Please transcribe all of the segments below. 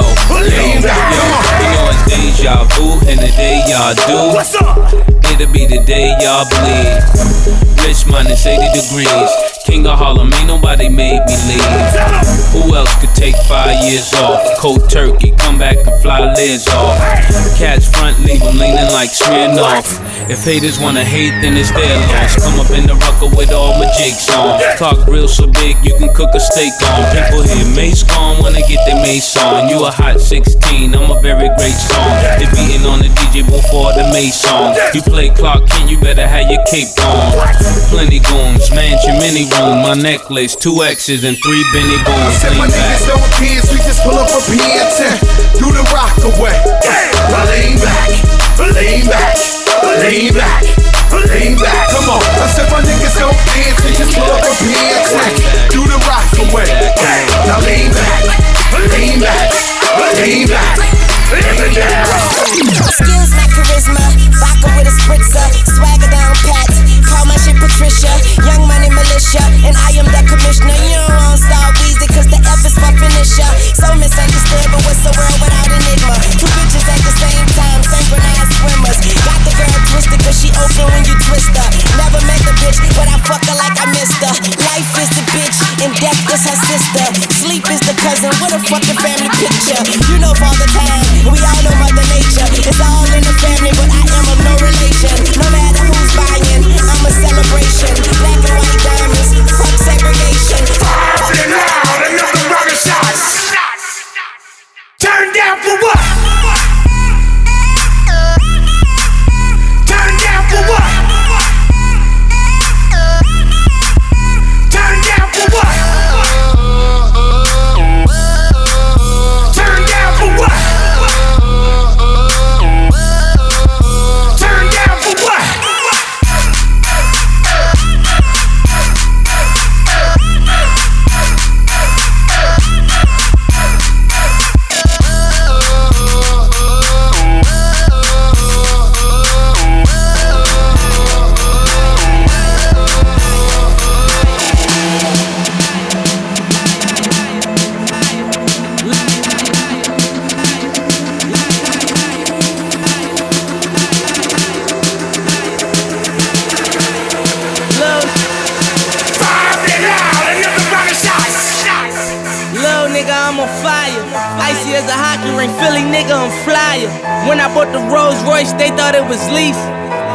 yo, yeah, yo. You know it's deja vu, and the day y'all do, it'll be the day y'all bleed. Rich minus 80 degrees, King of Harlem, ain't nobody made me leave. Who else could take 5 years off? Cold turkey, come back and fly lids off. Catch front, leave them leaning like Smirnoff. If haters wanna hate, then it's their loss. Come up in the rucker with all my jigs on. Talk real so big, you can cook a steak on. People hear mace gone, wanna get their mace on. You a hot 16, I'm a very great song. They beating on the DJ before the mace song. You play Clark Kent, you better have your cape on. Plenty goons, mansion, mini room. My necklace, 2 X's and 3 Benny Booms. Said my niggas don't dance, we just pull up a P10. Do the rock away. I lean back, lean back. Lean back, lean back. Come on, I said my niggas don't dance, they just pull up a P10. Do the rock away. Now lean back, lean back, lean back, lean back. Skills like charisma, rockin' with a spritzer, swagger down pat. Call my shit Patricia, Young Money Militia, and I am that commissioner. You don't want to stall easy, cause the F is my finisher. So misunderstood, but what's the world without enigma? Two bitches at the same time, synchronized swimmers. Got the girl twisted, cause she open when you twist her. Never met the bitch, but I fuck her like I missed her. Life is the bitch, and death is her sister. Sleep is the cousin, what a fucking family picture. You know father time, and we all know mother nature. It's all in the family, but I am of no relation. No matter who's buying, I'm a celebration. Black and white diamonds, fuck segregation. Loud and loud, another round of shots. Turn down for what? Turn down for what? Turn down for what? Turn down for what? When I bought the Rolls Royce, they thought it was lease.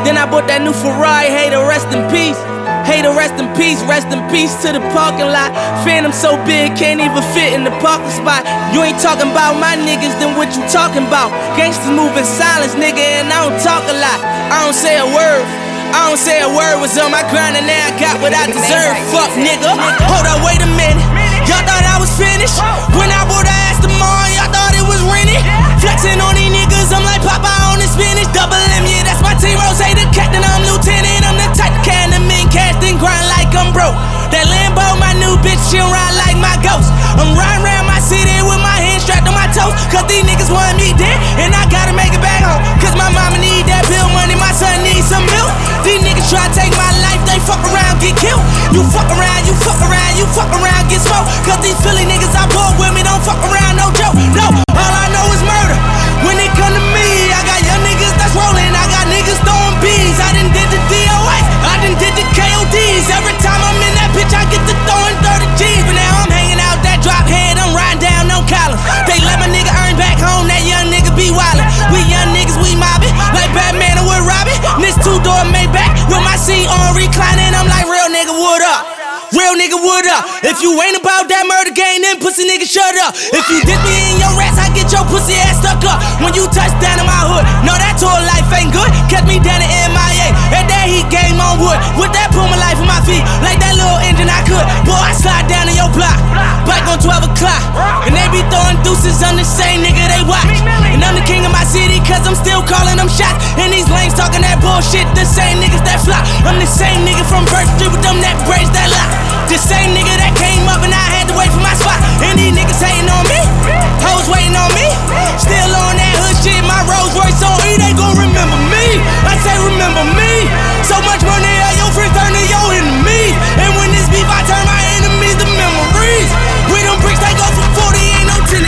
Then I bought that new Ferrari, hey, to rest in peace. Hey, to rest in peace to the parking lot. Phantom so big, can't even fit in the parking spot. You ain't talking about my niggas, then what you talking about? Gangsters move in silence, nigga, and I don't talk a lot. I don't say a word. I don't say a word. Was on my grind and now I got what I deserve. Fuck, nigga. Hold up, wait a minute. Y'all thought I was finished? When I bought the Aston Martin, y'all thought it was rented? Flexing on these niggas, I'm like Popeye on the spinach. Double M, yeah, that's my team. Rose, the captain, I'm lieutenant. I'm the type kind of men cast and grind like I'm broke. That Lambo, my new bitch, she'll ride like my ghost. I'm riding around my city with my hands strapped on my toes. Cause these niggas want me dead, and I gotta make it back home. Cause my mama need that bill money, my son needs some milk. These niggas try to take my life, they fuck around, get killed. You fuck around, you fuck around, you fuck around, get smoked. Cause these Philly niggas I bought with me, don't fuck around, no joke, no. All I know is murder. When it come to me, I got young niggas that's rolling. I got niggas throwing bees. I done did the DOAs, I done did the KODs. Every time I'm in that bitch, I get to throwing 30 G's. But now I'm hanging out that drop head, I'm riding down no collar. They let my nigga earn back home, that young nigga be wildin'. We young niggas, we mobbin', like Batman and Wood Robin. This two-door Maybach, with my seat on reclining. I'm like, real nigga, what up? Real nigga, what up? If you ain't about that murder game, then pussy nigga, shut up. If you dip me in your rats, I get your pussy ass stuck up. When you touch down in my hood, no, that tour life ain't good. Kept me down in MIA, and that heat game on wood. With that Puma life on my feet, like that little engine I could. Boy, I slide down in your block, back on 12 o'clock. And they be throwing deuces on the same nigga they watch. And I'm the king of my city, cause I'm still calling them shots. And these lanes talking that bullshit, the same niggas that fly. I'm the same nigga from Birch Street with them that braids that lock. The same nigga that came up and I had to wait for my spot. And these niggas hating on me, hoes waiting on me. Still on that hood shit, my Rolls Royce on E. They gon' remember me, I say remember me. So much money, all your friends turn to your enemies. And when this beef, I turn my enemies to memories. We them bricks, they go for 40, ain't no 10.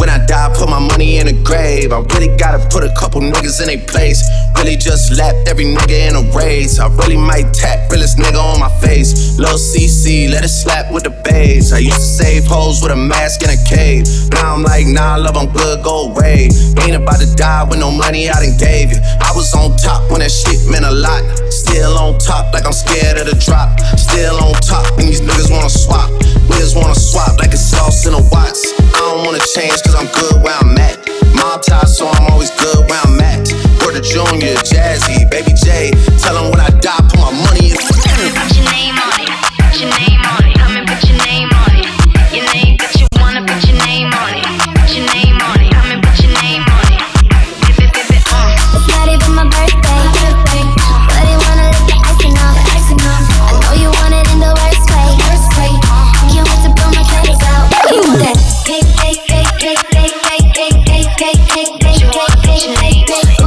When I die, I put my money in a grave. I really gotta put a couple niggas in their place. Really just lapped every nigga in a race. I really might tap realest nigga on my face. Lil CC, let it slap with the bass. I used to save hoes with a mask in a cave. Now I'm like, nah, love, I'm good, go away. Ain't about to die with no money I done gave you. I was on top when that shit meant a lot. Still on top like I'm scared of the drop. Still on top and these niggas wanna swap. Niggas wanna swap like it's sauce in a Watts. I don't wanna change cause I'm good where I'm at. Mob tie, so I'm always good where I'm at. Porter Jr., Jazzy, Baby J. Tell them when I die, put my money in. Come and put your name on it. Put your name on it. Come and put your name on it. Your name that you wanna put your name on it. Put your name on it. Come and put your name on it. It's not even my birthday. But they wanna let you acting off. I know you want it in the worst way. I can't wait to blow my clothes out. You want that? Oh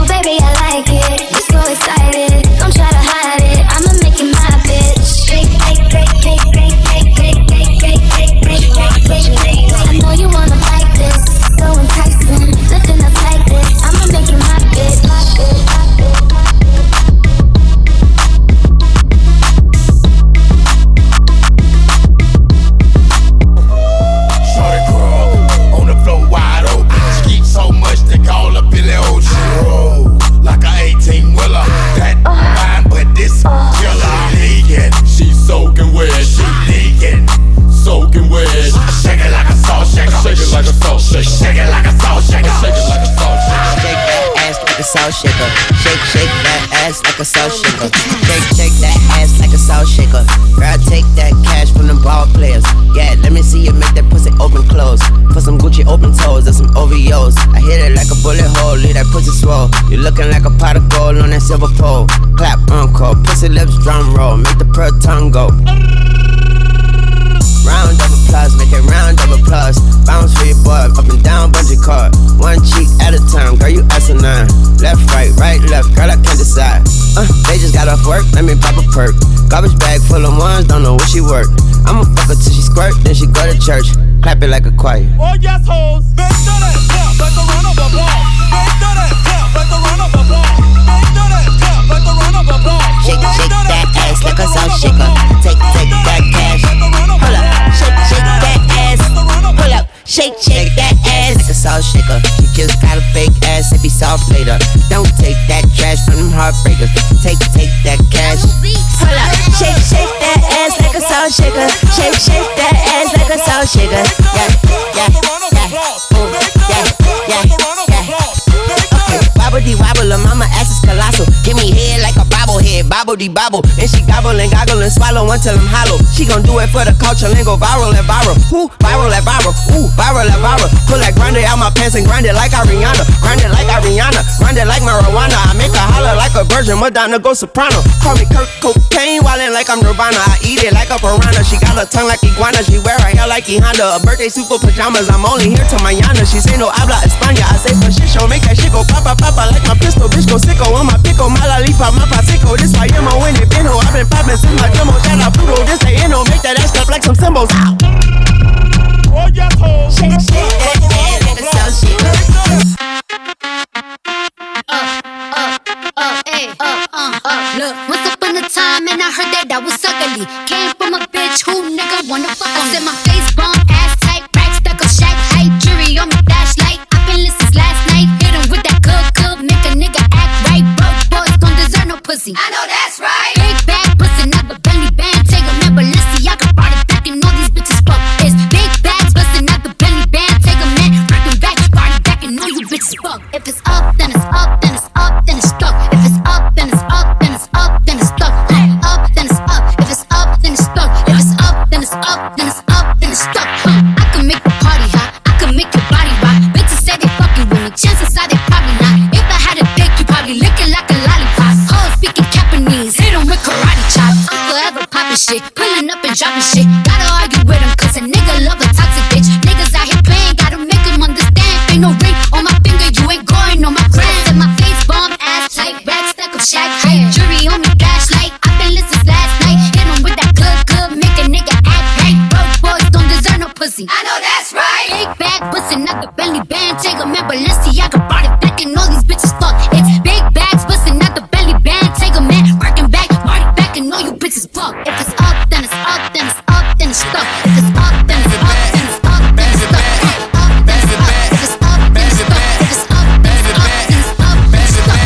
baby, I like it. You're so excited. Don't try to hide it. I'ma make it my bitch. I know you wanna like this. So enticing, lifting up like this. I'ma make it my bitch. Shake it like a salt shaker. Shake it like a salt shaker. Shake that ass like a salt shaker. Shake that ass like a salt shaker. Shake that ass like a salt shaker. Girl, take that cash from the ball players. Yeah, let me see you make that pussy open close. Put some Gucci open toes and some OVOs. I hit it like a bullet hole, leave that pussy swole. You looking like a pot of gold on that silver pole. Clap uncle, pussy lips drum roll, make the pearl tongue go. Round of applause, make it round of applause. Bounce for your boy, up and down, bungee cord. One cheek at a time, girl, you asinine. Left, right, left, girl, I can't decide. They just got off work, let me pop a perk. Garbage bag full of ones, don't know what she worth. I'ma fuck her till she squirt, then she go to church. Clap it like a choir. Oh yes, hoes. They do that, clap like a round of applause. They do that, clap like a round of applause. They do that, clap like a round of applause. Shake that ass like a salt shaker. Take that cash. Hold up. Shake that ass, pull up, shake that ass like a salt shaker. You just got a fake ass, it be soft later. Don't take that trash from them heartbreakers. Take that cash, pull up, shake that ass like a salt shaker. Shake that ass like a salt shaker. Yeah, ooh, yeah. Wobble, mama ass is colossal. Give me head like a bobblehead, bobble de bobble. And she gobble and goggle and swallow until I'm hollow. She gon' do it for the culture and go viral and viral. Ooh, viral and viral. Ooh, viral and viral. Pull that grinder out my pants and grind it like Ariana. Grind it like Ariana. Grind it like marijuana. I make her holler like a virgin, Madonna go soprano. Call me Kurt Cocaine, wildin' like I'm Nirvana. I eat it like a piranha. She got her tongue like iguana. She wear her hair like E Honda. A birthday suit for pajamas. I'm only here till mañana. She say no habla España. I say for shit show, make that shit go papa papa. Like my pistol, bitch go sicko on my pickle, my lollipop, my popsicle. This why I'm on it, been ho. I've been poppin' since my demo, that I put on this day in on. Make that ass up like some cymbals. Ow. Oh yes, ho. Shake that ass like a salt shaker. Look, once upon a time and I heard that I was ugly. Came from a bitch who nigga wanna fuck. I said my face bomb, ass tight, rack stuck on shack height, jury on me flashlight. I've been listening last night, hit him with that good. Make a nigga act right, broke boys don't deserve no pussy. I know that's right. Big bad pussy, not the belly band. Take a member, listen, y'all can party back and all these bitches fuck this. Big bags, bustin' not the belly band. Take a man, rockin' back, party back and all you bitches fuck. If it's up, then it's up, then it's up, then it's stuck. If it's up, then it's up, then it's up, then it's stuck. If it's up, then it's up. If it's up, then it's stuck. If it's up, then it's up, then it's up, then it's stuck. I can make the party hot, I can make your body rock. Bitches say they fucking with me, chances I. poppin' shit, pullin' up and droppin' shit. Gotta argue with him, cause a nigga love a toxic bitch. Niggas out here playing, gotta make him understand. Ain't no ring on my finger, you ain't going on my friend. Set my face, bomb, ass tight, rack, stack up, shack height. Jury on me, flashlight, I've been lit since last night. Hit him with that good, good, make a nigga act right. Broke boys don't deserve no pussy, I know that's right. Big bag, pussy, not the belly band. Take a man, Balenciaga, brought it back and all these bitches fuck. It's big bags, pussy, not the belly band. Take a man, working back, party back and all you bitches fuck. If it's up, then it's up, then it's up, then it's stuck. If it's up, then it's up, then it's up, then it's stuck. If it's up, then it's up, if it's up, then it's up, then it's up, then it's stuck.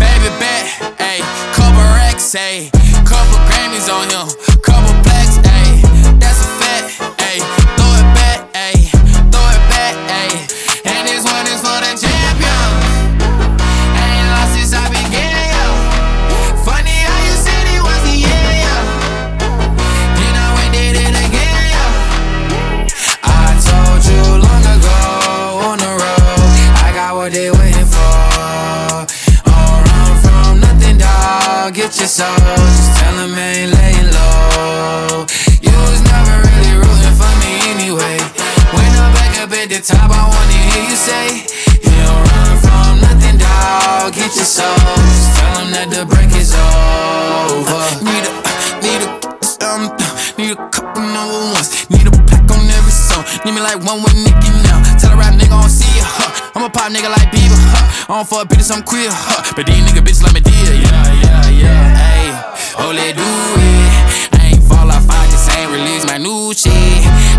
Baby bet, ayy, couple racks, ayy, couple Grammys on him, couple plaques, ayy, that's a fact, ayy, throw it back, ayy, throw it back, ayy, and this one is for the champion. Ain't lost since I began, yo. Funny how you said it wasn't, yeah, yo. Then I went did it again, yo. I told you long ago on the road, I got what they waiting for. Don't run from nothing, dog. Get your soul. Just tell 'em I ain't laying low. You was never really rooting for me anyway. When I'm back up at the top, I wanna hear you say, you don't run from nothing, dog. Get your soul. Just tell 'em that the break is over. Need a couple number ones. Need a pack on every song. Need me like one with Nicky now. Tell a rap nigga I don't see ya, huh. I'm a pop nigga like Bieber, huh. I don't fuck bitches, I'm queer, huh. But these nigga bitches like me dear, yeah. Ayy, oh let do it. I ain't fall off, I just ain't release my new shit.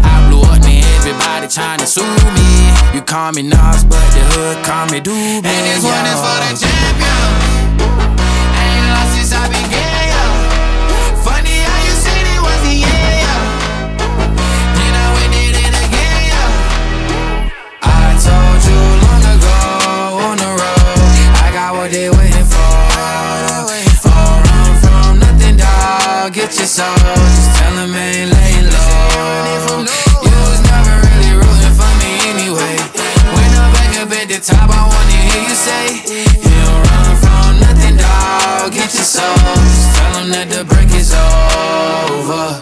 I blew up, now everybody tryna sue me. You call me Nas, but the hood call me Doobie. And this one is for the champion. Ain't lost since I began, yo. Funny how you said it wasn't, yeah, yo. Then I went did it again, yo. I told you long ago on the road, I got what they waiting for. Don't run from nothing, dog. Get your soul. Just tell 'em I ain't laying low. You was never really rooting for me anyway. When I'm back up at the top, I wanna hear you say, you don't run from nothing, dog. Get your soul. Just tell 'em that the break is over.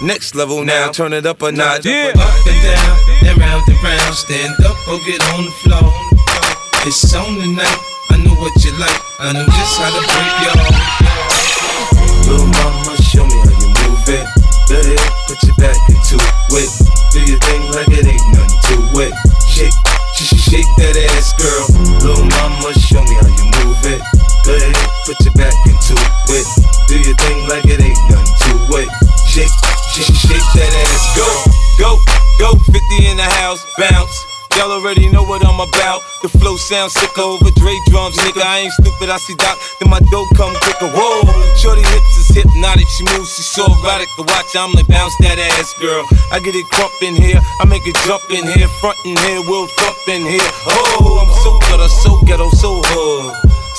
Next level now, turn it up a notch. Yeah. Up and down, and round and round. Stand up or get on the floor. It's on tonight, I know what you like. I know just how to break y'all. Little mama, show me how you move it. Let it put your back into it. Do your thing like it ain't nothing to it. Shake, shake that ass, girl. Little mama, show me how you move it. Let it put your back into it. Do your thing like it ain't nothing to it. Shake, shake that ass, go, 50 in the house, bounce. Y'all already know what I'm about. The flow sounds sick over Dre drums, nigga. I ain't stupid, I see Doc, then my dough come quicker. Whoa, shorty hips is hypnotic, she moves, she's so erotic to watch. I'm like, bounce that ass, girl. I get it crump in here, I make it jump in here, front in here, we'll thump in here. Oh, I'm so good, I'm so ghetto, so hood.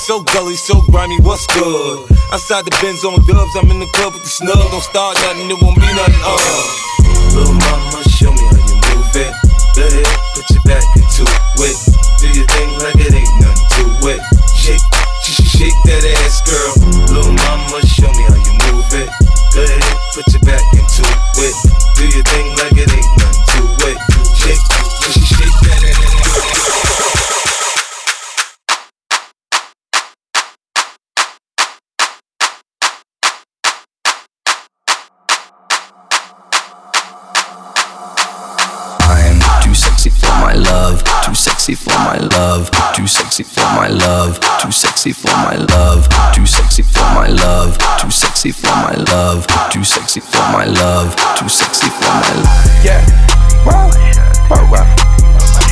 So gully, so grimy, what's good? Outside the Benz on dubs, I'm in the club with the snub. Don't start nothing, it won't be nothing, Little mama, show me how you move it. Let it put your back into it. Do your thing like it ain't nothing to it. Shake, shake that ass, girl. Little mama, show me how you move it. Let it put your back into it. Do your thing like it ain't nothing to it. Shake, shake that ass, girl. Love too sexy for my love, too sexy for my love, too sexy for my love, too sexy for my love, too sexy for my love, too sexy for my love, too sexy for my love. Yeah, wow, wow, wow.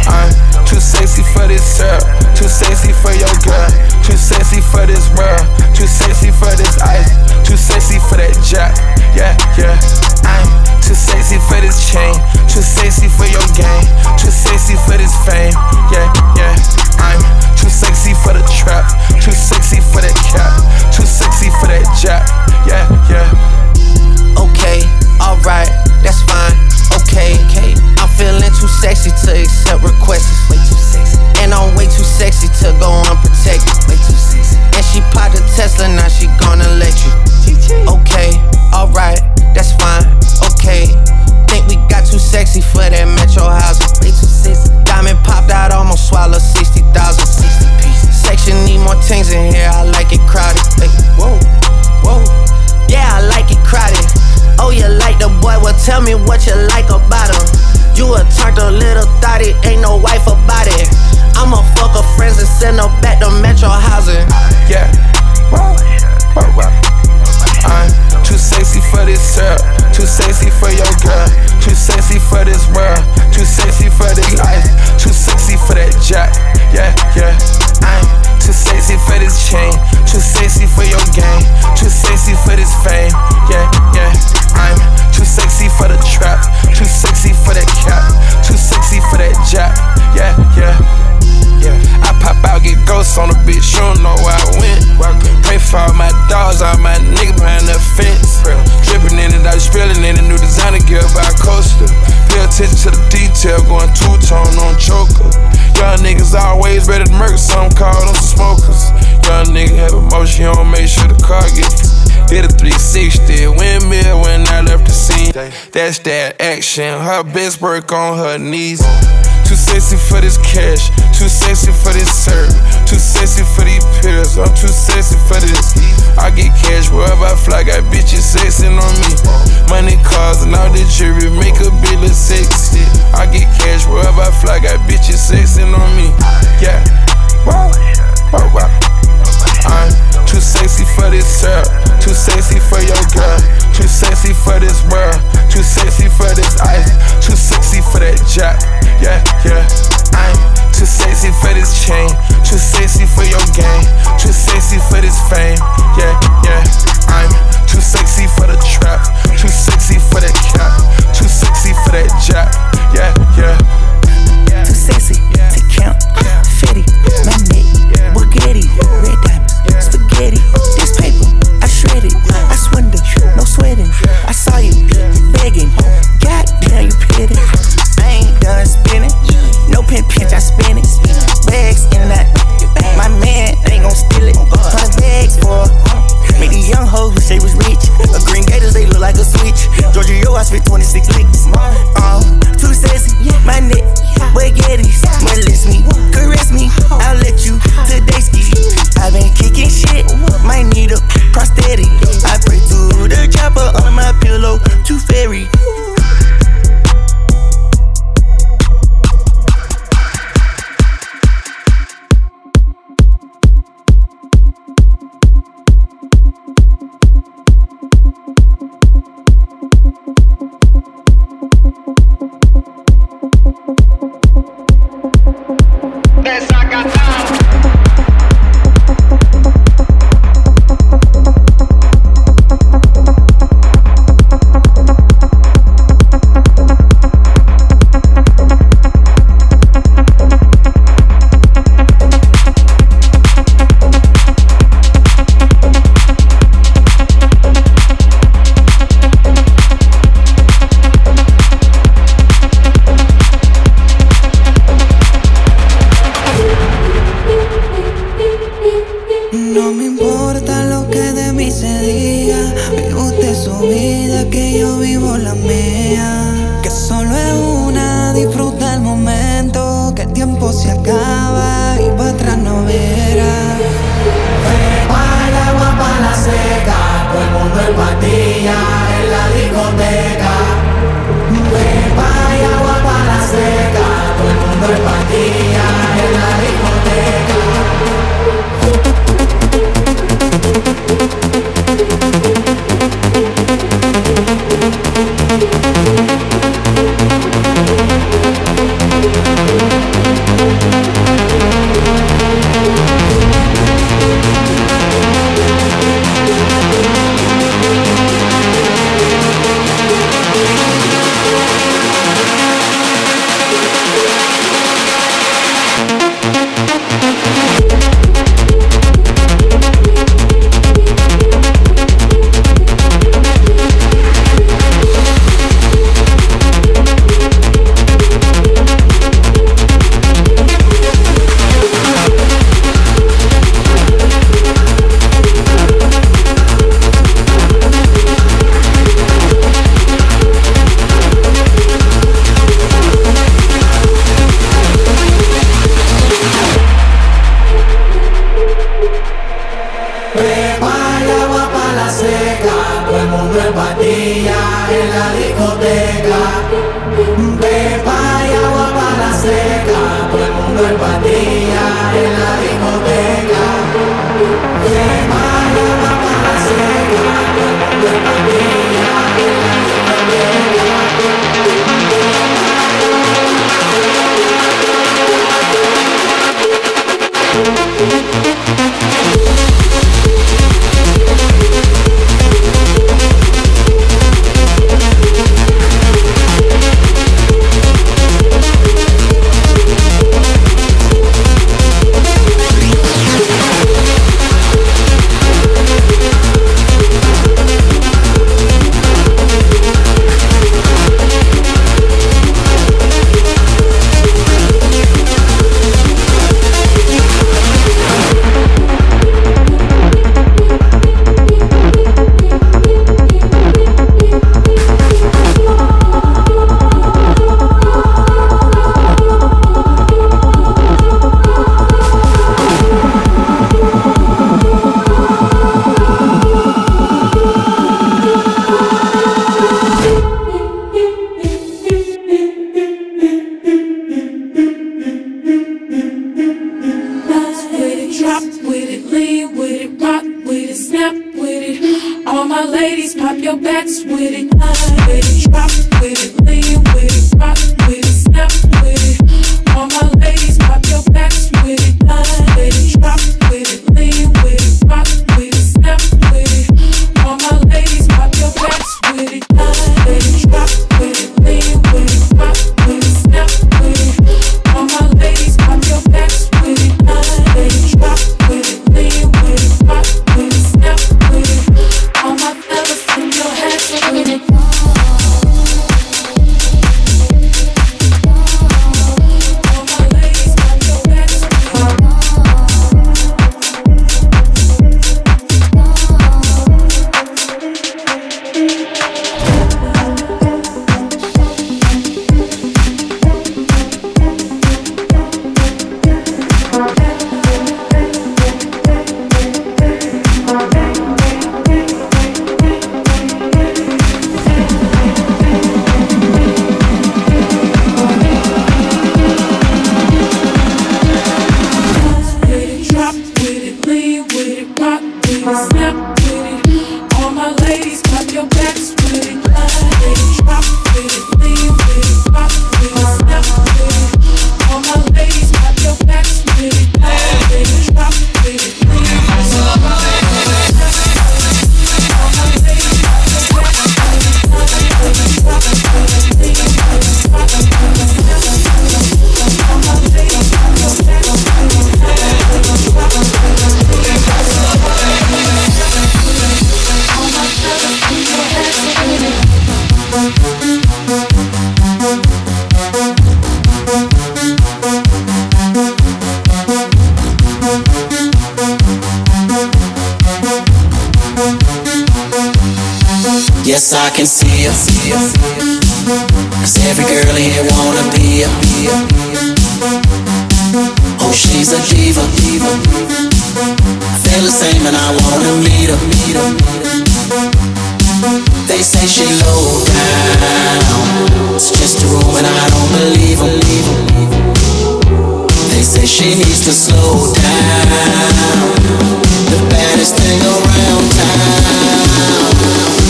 I'm too sexy for this sir, too sexy for your girl, too sexy for this world, too sexy for this ice, too sexy for that jack. Yeah, yeah. I'm too sexy for this chain, too sexy for your game, too sexy for this fame. Yeah, yeah. I'm too sexy for the trap, too sexy for that cap, too sexy for that jack. Yeah, yeah. Okay, alright, that's fine. Okay, okay. I'm feeling too sexy to accept requests. Way too sexy. And I'm way too sexy to go unprotected. Way too sexy. And she popped a Tesla, now she gonna let you. Okay, alright, that's fine. Okay, think we got too sexy for that metro housing. Way too sexy. Diamond popped out, almost swallowed 60,000. 60 pieces. Section need more things in here. I like it crowded. Hey, whoa, whoa. Yeah, I like it crowded. Oh, you like the boy? Well, tell me what you like about him. You a turned a little thotty, ain't no wife about it. I'ma fuck her friends and send her back to metro housing. Yeah, wow, wow, wow. I'm too sexy for this sir, too sexy for your girl, too sexy for this world, too sexy for this ice, too sexy for that jack. Yeah, yeah. I'm too sexy for this chain, too sexy for your game, too sexy for this fame. Yeah, yeah. I'm too sexy for the trap, too sexy for that cap, too sexy for that jack. Yeah, yeah, yeah. I pop out, get ghosts on the bitch, you don't know where I went. Pray for all my dogs, all my niggas behind the fence. Drippin' in it, I was spillin' in it, new designer gear by Coaster. Pay attention to the detail, going two-tone on choker. Young niggas always ready to murk, some call them smokers. Young nigga have emotion, you don't make sure the car gets hit a 360, windmill when I left the scene. That's that action, her best work on her knees. Too sexy for this cash, too sexy for this serve, too sexy for these pills, I'm too sexy for this. I get cash wherever I fly, got bitches sexing on me. Money, cars, and all the jewelry make a bitch look sexy. I get cash wherever I fly, got bitches sexing on me. Yeah, wow, wow, wow. I'm too sexy for this sir, too sexy for your girl, too sexy for this world, too sexy for this ice, too sexy for that jack. Yeah, yeah. I'm too sexy for this chain, too sexy for your game, too sexy for this fame. Yeah, yeah. I'm too sexy for the trap, too sexy for that cap, too sexy for that jack. Yeah, yeah. Too sexy to count, fitty, magnet, spaghetti, red diamonds, spaghetti. This paper, I shred it, I swindle, no sweating. I saw you begging, goddamn you pity. I ain't done spinning, no pin pinch, I spin it. Bags in and out, my man ain't gon' steal it. 100 bags for me, the young hoes wish they was rich. A green gators, they look like a switch. Giorgio, I spit 26 licks. Too sexy, my neck, spaghettis, molest me, caress me, I'll let you today ski. I've been kicking shit, might need a prosthetic. I pray through the chopper on my pillow, too fairy. Yeah.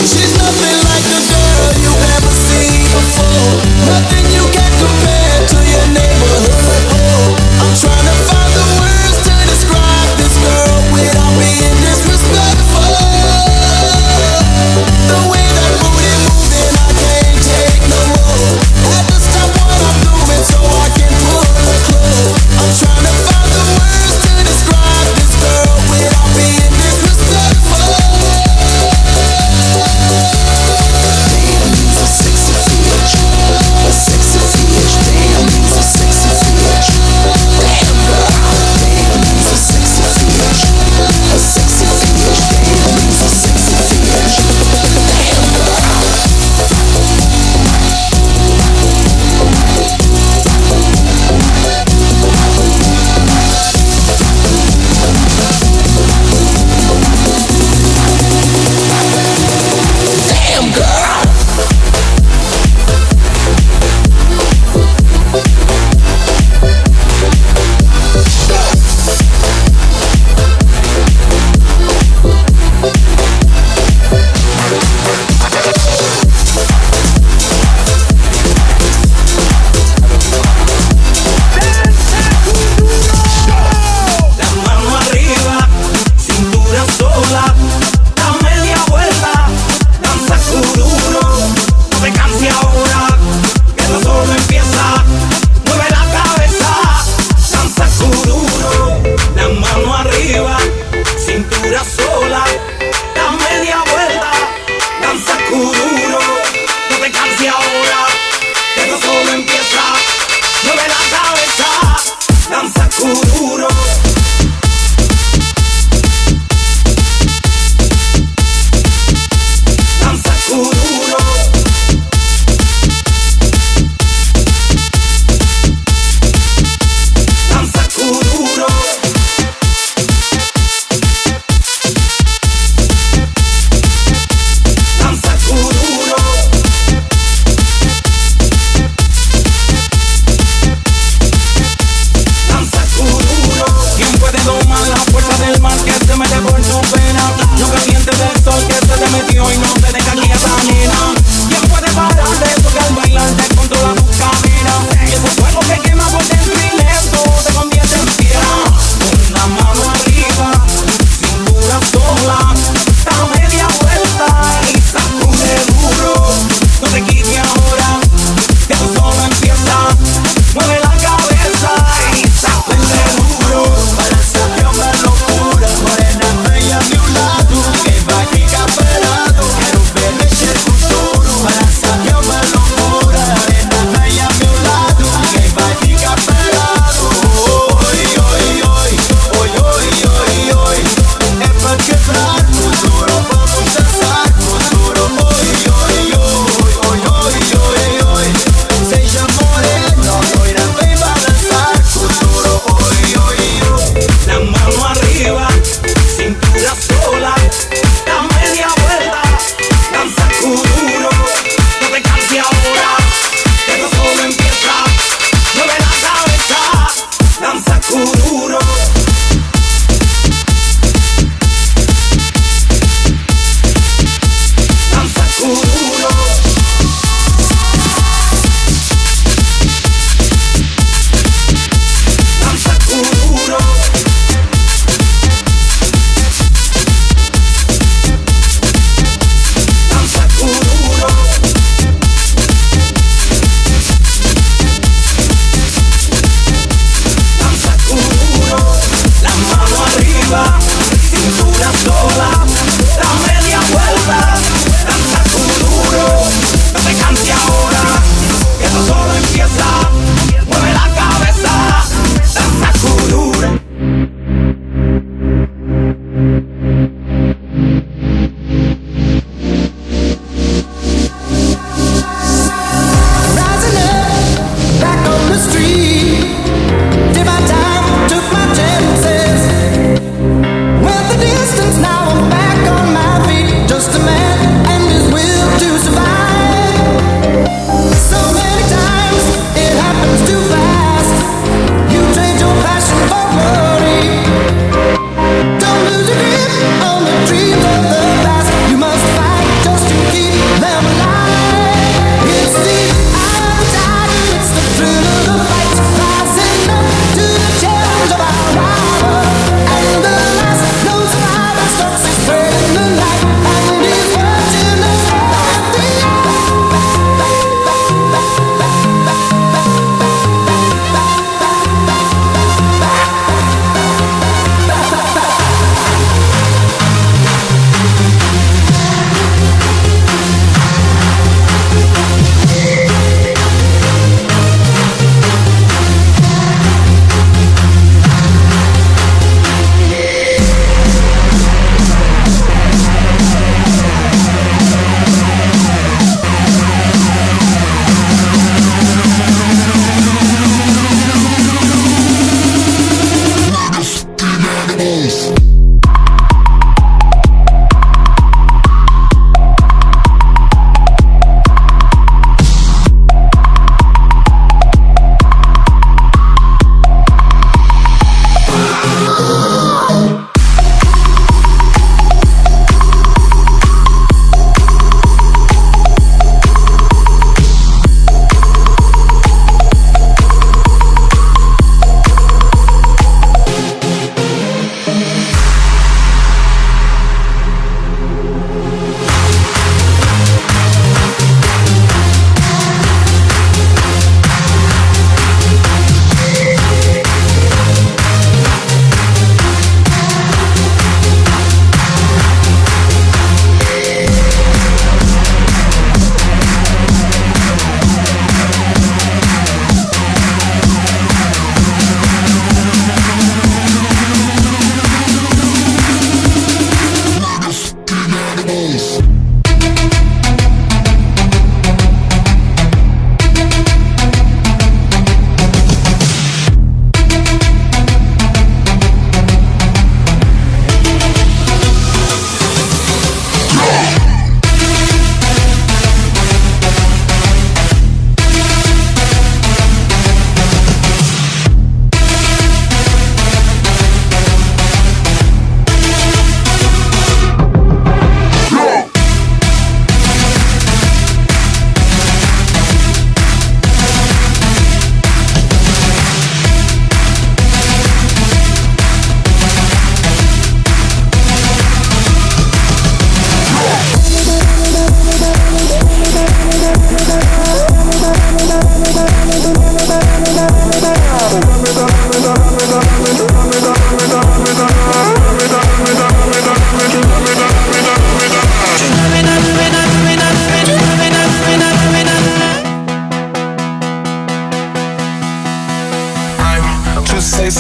She's nothing like the girl.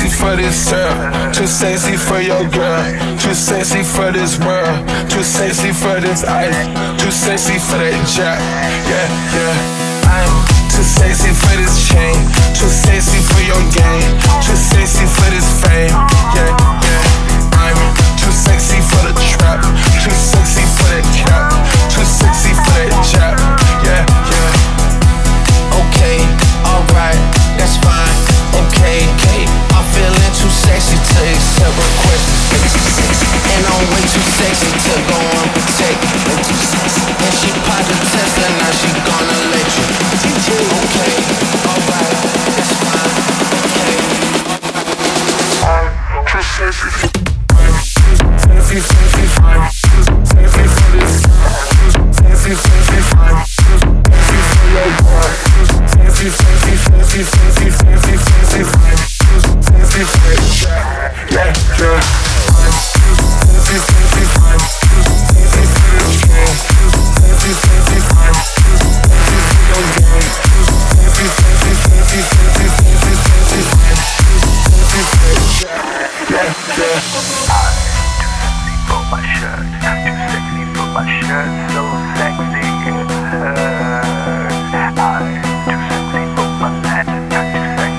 sexy for this girl, too sexy for your girl, too sexy for this world, too sexy for this ice, too sexy for that jack, yeah, yeah. I'm too sexy for this chain, too sexy for your game, too sexy for this fame, yeah, yeah. I'm too sexy for the trap, too sexy for that cap, too sexy for that jack, yeah, yeah. Okay, alright, that's fine. Okay, I'm feeling too sexy to accept requests, and I'm way too sexy to go unprotected. And she popped a Tesla, now she gone electric. Okay, alright, that's fine. Okay, I'm too sexy. Sexy, sexy, fine. Sexy for this. Sexy, sexy, fine. Sexy for your boy. Sexy, sexy, sexy, sexy, sexy, sexy, fine. Sexy for yeah, yeah, yeah. Sexy, sexy, fine. Sexy for this game. Sexy, sexy, fine. Sexy for your game. Sexy, sexy, sexy, sexy, sexy, sexy, fine. Sexy for yeah, yeah, yeah. My shirt, too sexy for my shirt, so sexy it hurts. I'm too sexy for my legend, too sexy.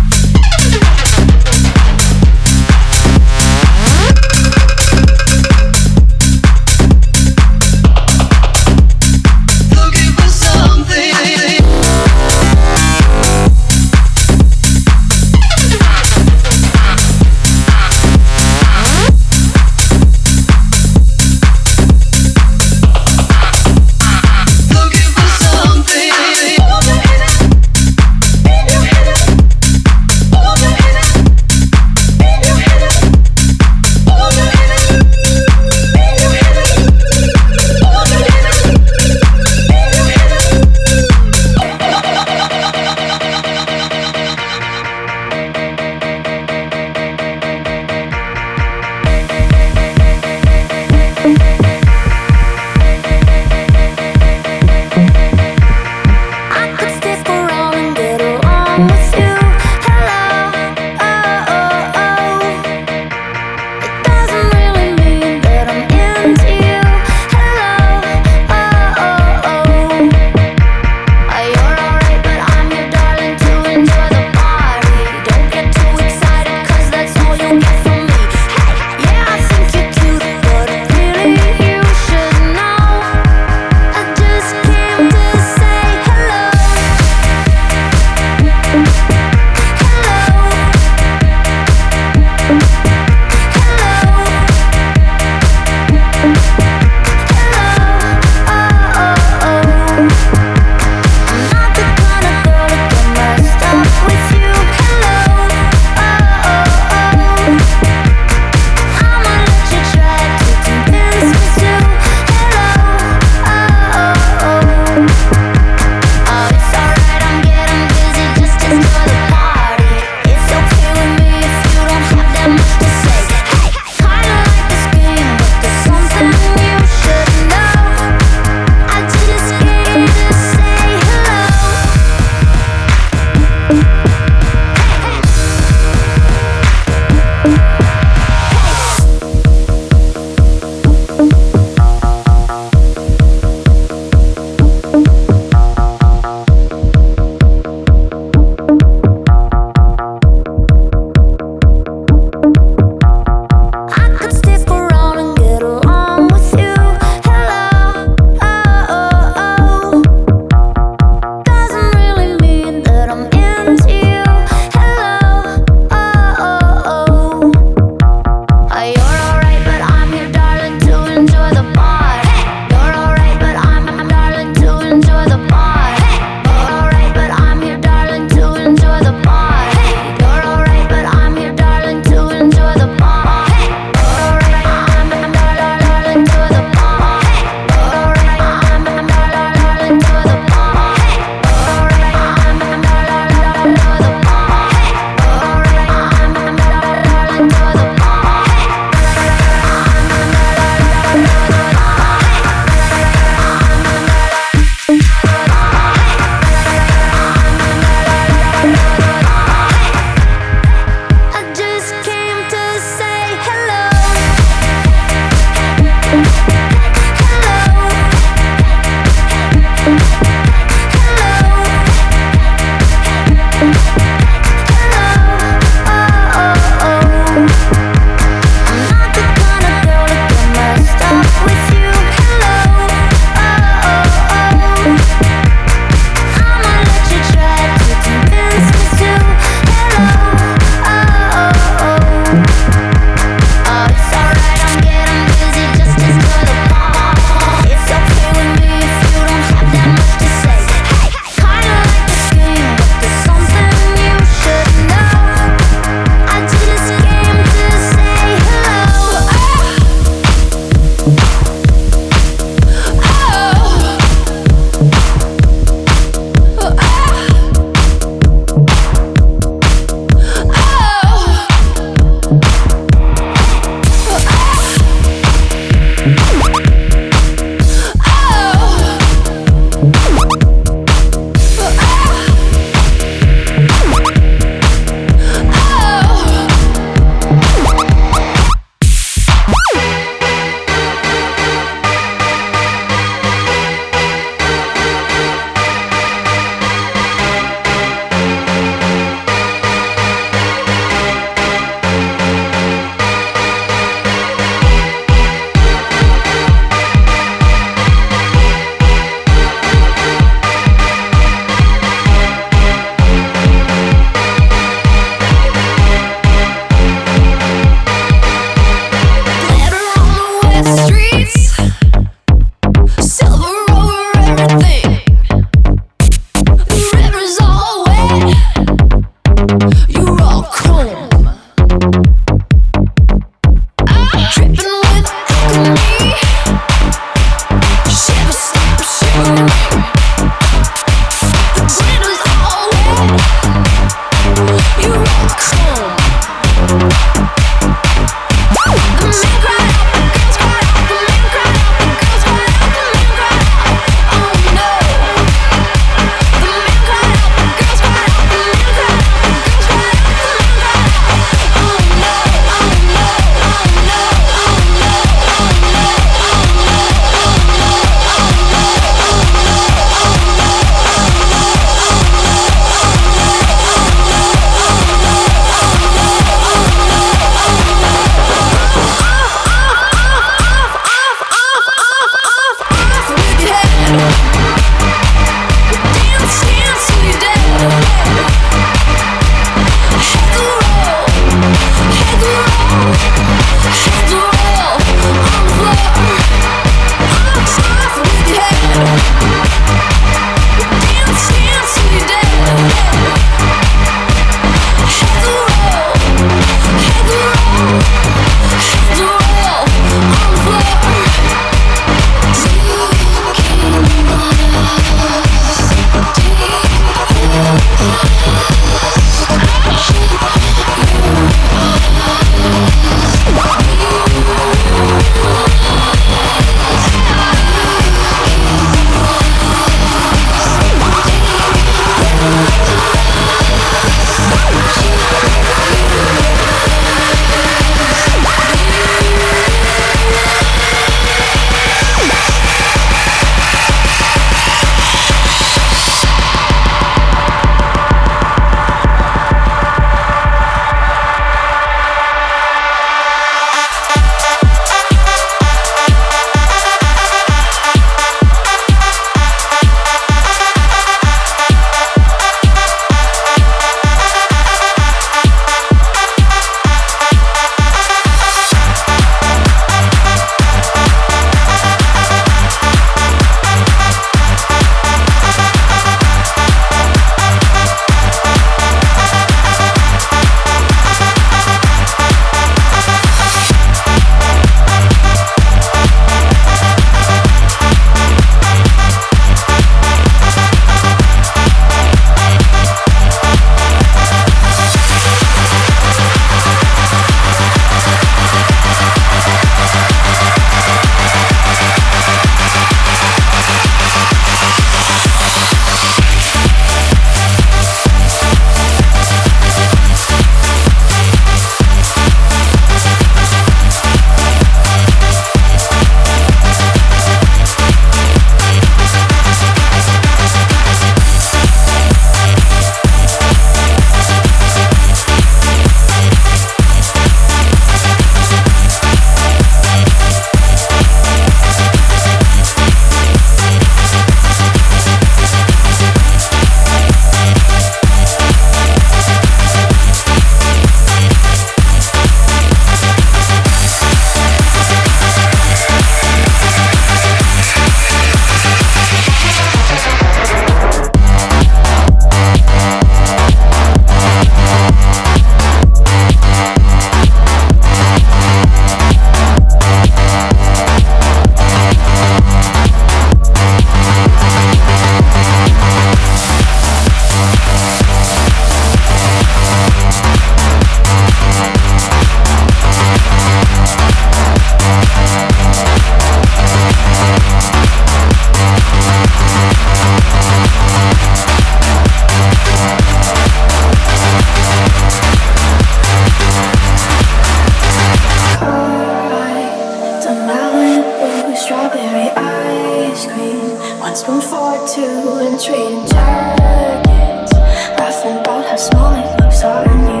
screen. Once from 4-2 and trading targets, laughing about how small it looks on you.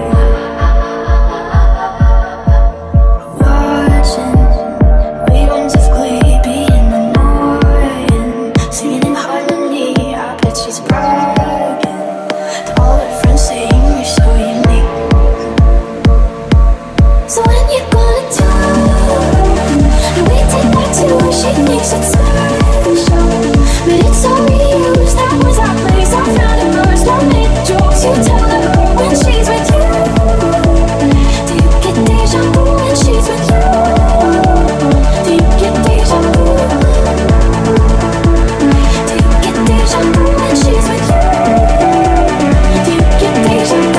Watching reruns of Glee in the morning, singing in harmony. I bet she's bragging to all her friends, saying you're so unique. So when you gonna do? Do we take back to where she thinks it's special? But it's all reused, that was our place, our friend of ours. Don't make jokes, you tell her when she's with you. Do you get deja vu when she's with you? Do you get deja vu? Do you get deja vu when she's with you? Do you get deja vu? Do you get deja vu?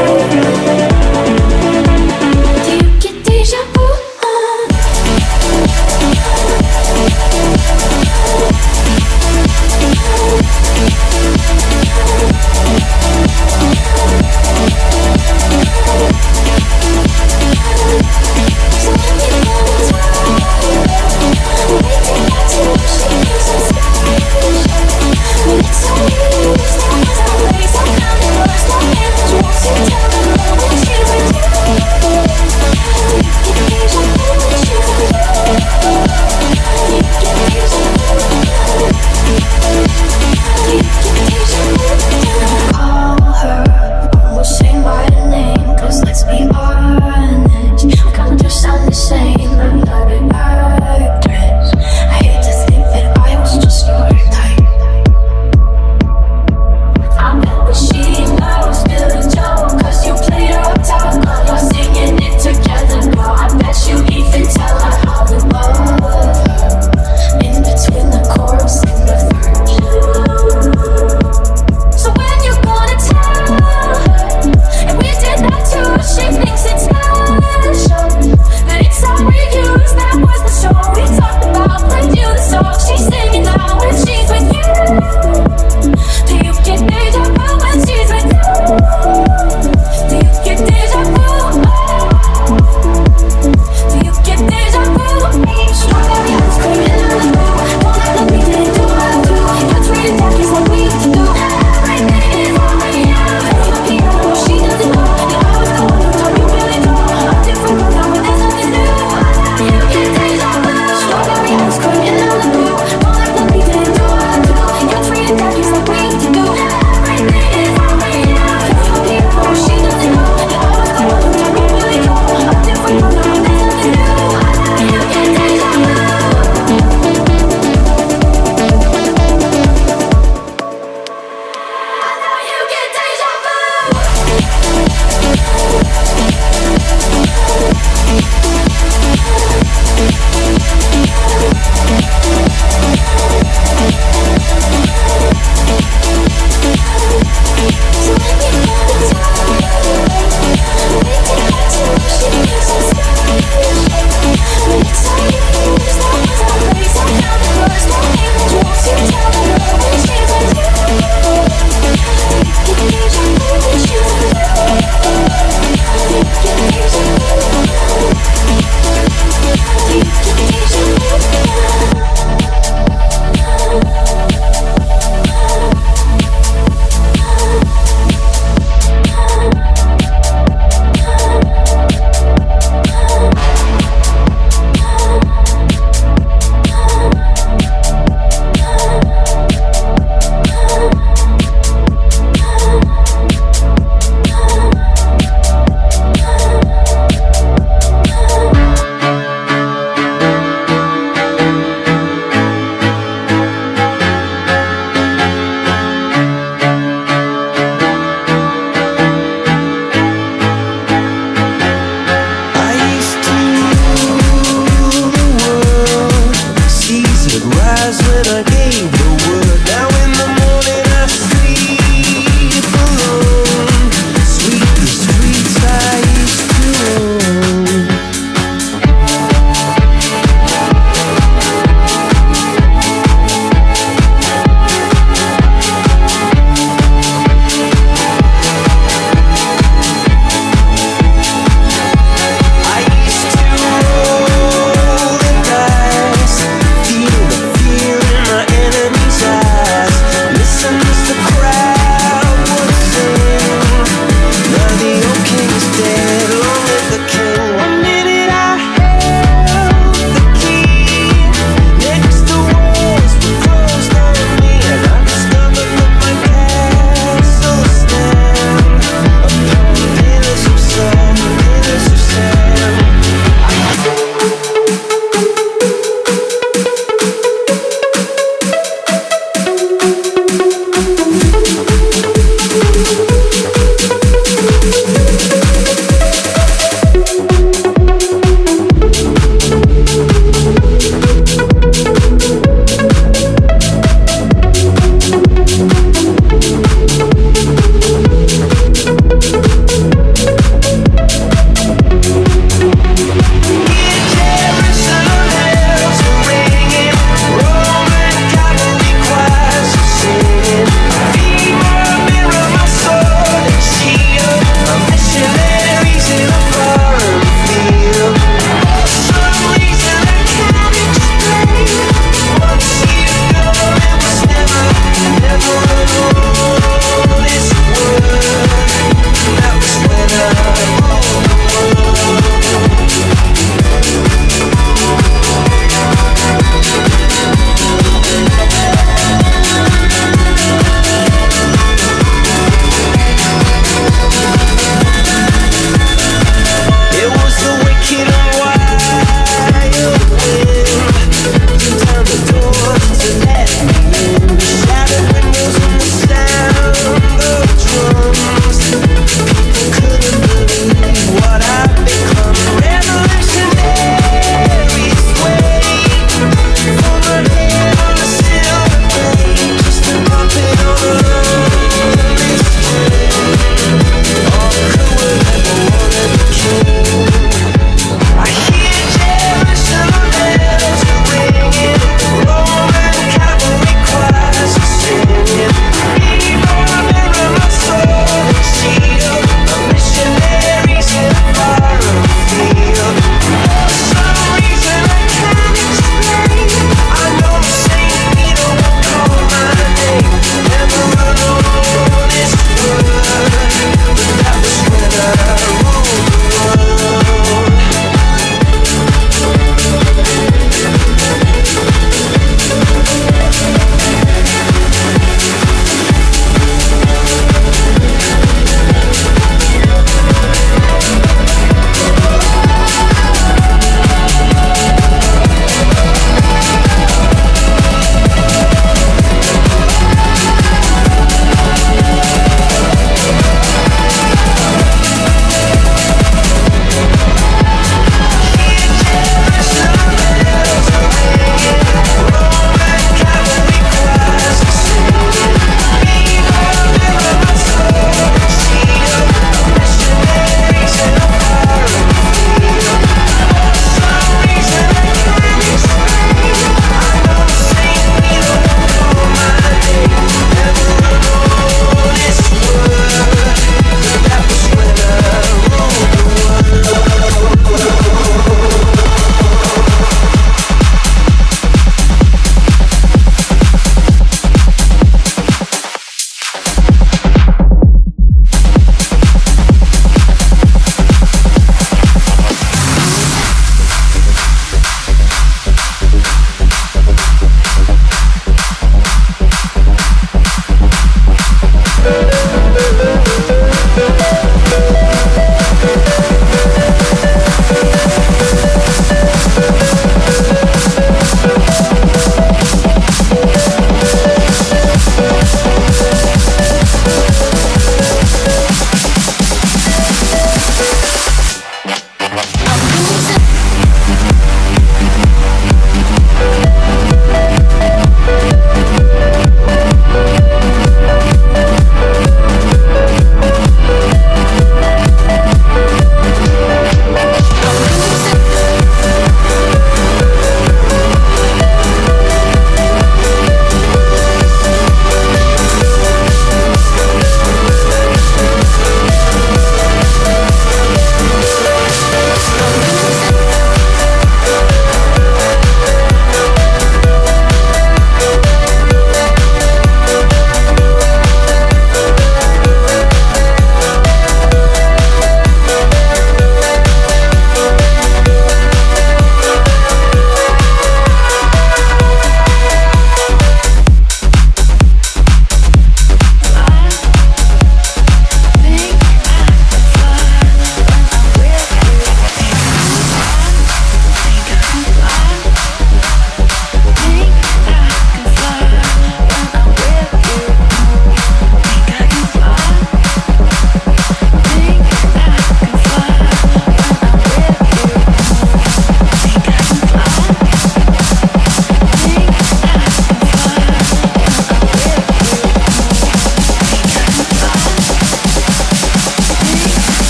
With a game, the world now